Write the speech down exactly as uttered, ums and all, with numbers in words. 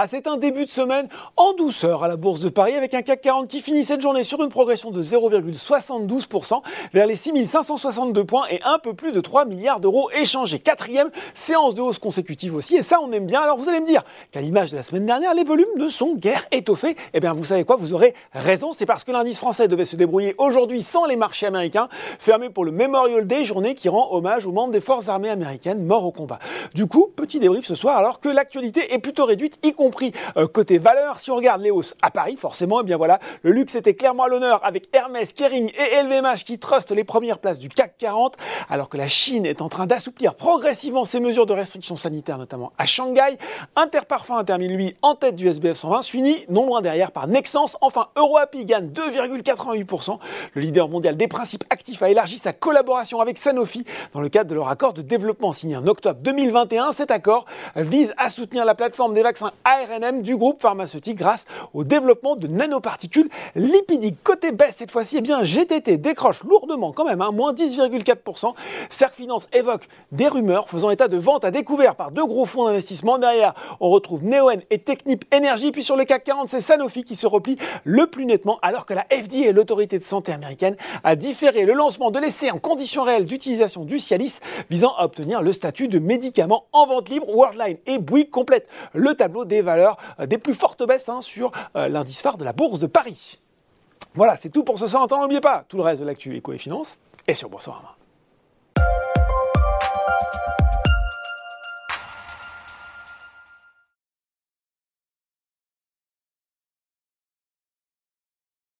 Ah, c'est un début de semaine en douceur à la Bourse de Paris avec un CAC quarante qui finit cette journée sur une progression de zéro virgule soixante-douze pour cent vers les six mille cinq cent soixante-deux points et un peu plus de trois milliards d'euros échangés. Quatrième séance de hausse consécutive aussi, et ça on aime bien. Alors vous allez me dire qu'à l'image de la semaine dernière, les volumes ne sont guère étoffés. Eh bien vous savez quoi, vous aurez raison. C'est parce que l'indice français devait se débrouiller aujourd'hui sans les marchés américains, fermés pour le Memorial Day, journée qui rend hommage aux membres des forces armées américaines morts au combat. Du coup, petit débrief ce soir alors que l'actualité est plutôt réduite, y compris euh, côté valeur. Si on regarde les hausses à Paris, forcément, eh bien voilà, le luxe était clairement à l'honneur avec Hermès, Kering et L V M H qui trustent les premières places du CAC quarante, alors que la Chine est en train d'assouplir progressivement ses mesures de restrictions sanitaires, notamment à Shanghai. Interparfum termine lui en tête du S B F cent vingt, suivi non loin derrière par Nexans. Enfin, EuroAPI gagne deux virgule quatre-vingt-huit pour cent. Le leader mondial des principes actifs a élargi sa collaboration avec Sanofi dans le cadre de leur accord de développement signé en octobre deux mille vingt et un. Cet accord vise à soutenir la plateforme des vaccins A R N du groupe pharmaceutique grâce au développement de nanoparticules lipidiques. Côté baisse cette fois-ci, eh bien G T T décroche lourdement quand même, hein, moins dix virgule quatre pour cent. Cercle Finance évoque des rumeurs faisant état de ventes à découvert par deux gros fonds d'investissement. Derrière, on retrouve Neoen et Technip Energy. Puis sur le CAC quarante, c'est Sanofi qui se replie le plus nettement, alors que la F D A, l'autorité de santé américaine, a différé le lancement de l'essai en conditions réelles d'utilisation du Cialis visant à obtenir le statut de médicament en vente libre. Worldline et Bouygues complètent le tableau des valeurs euh, des plus fortes baisses hein, sur euh, l'indice phare de la Bourse de Paris. Voilà, c'est tout pour ce soir. En temps, n'oubliez pas tout le reste de l'actu éco et finance et sur Boursorama.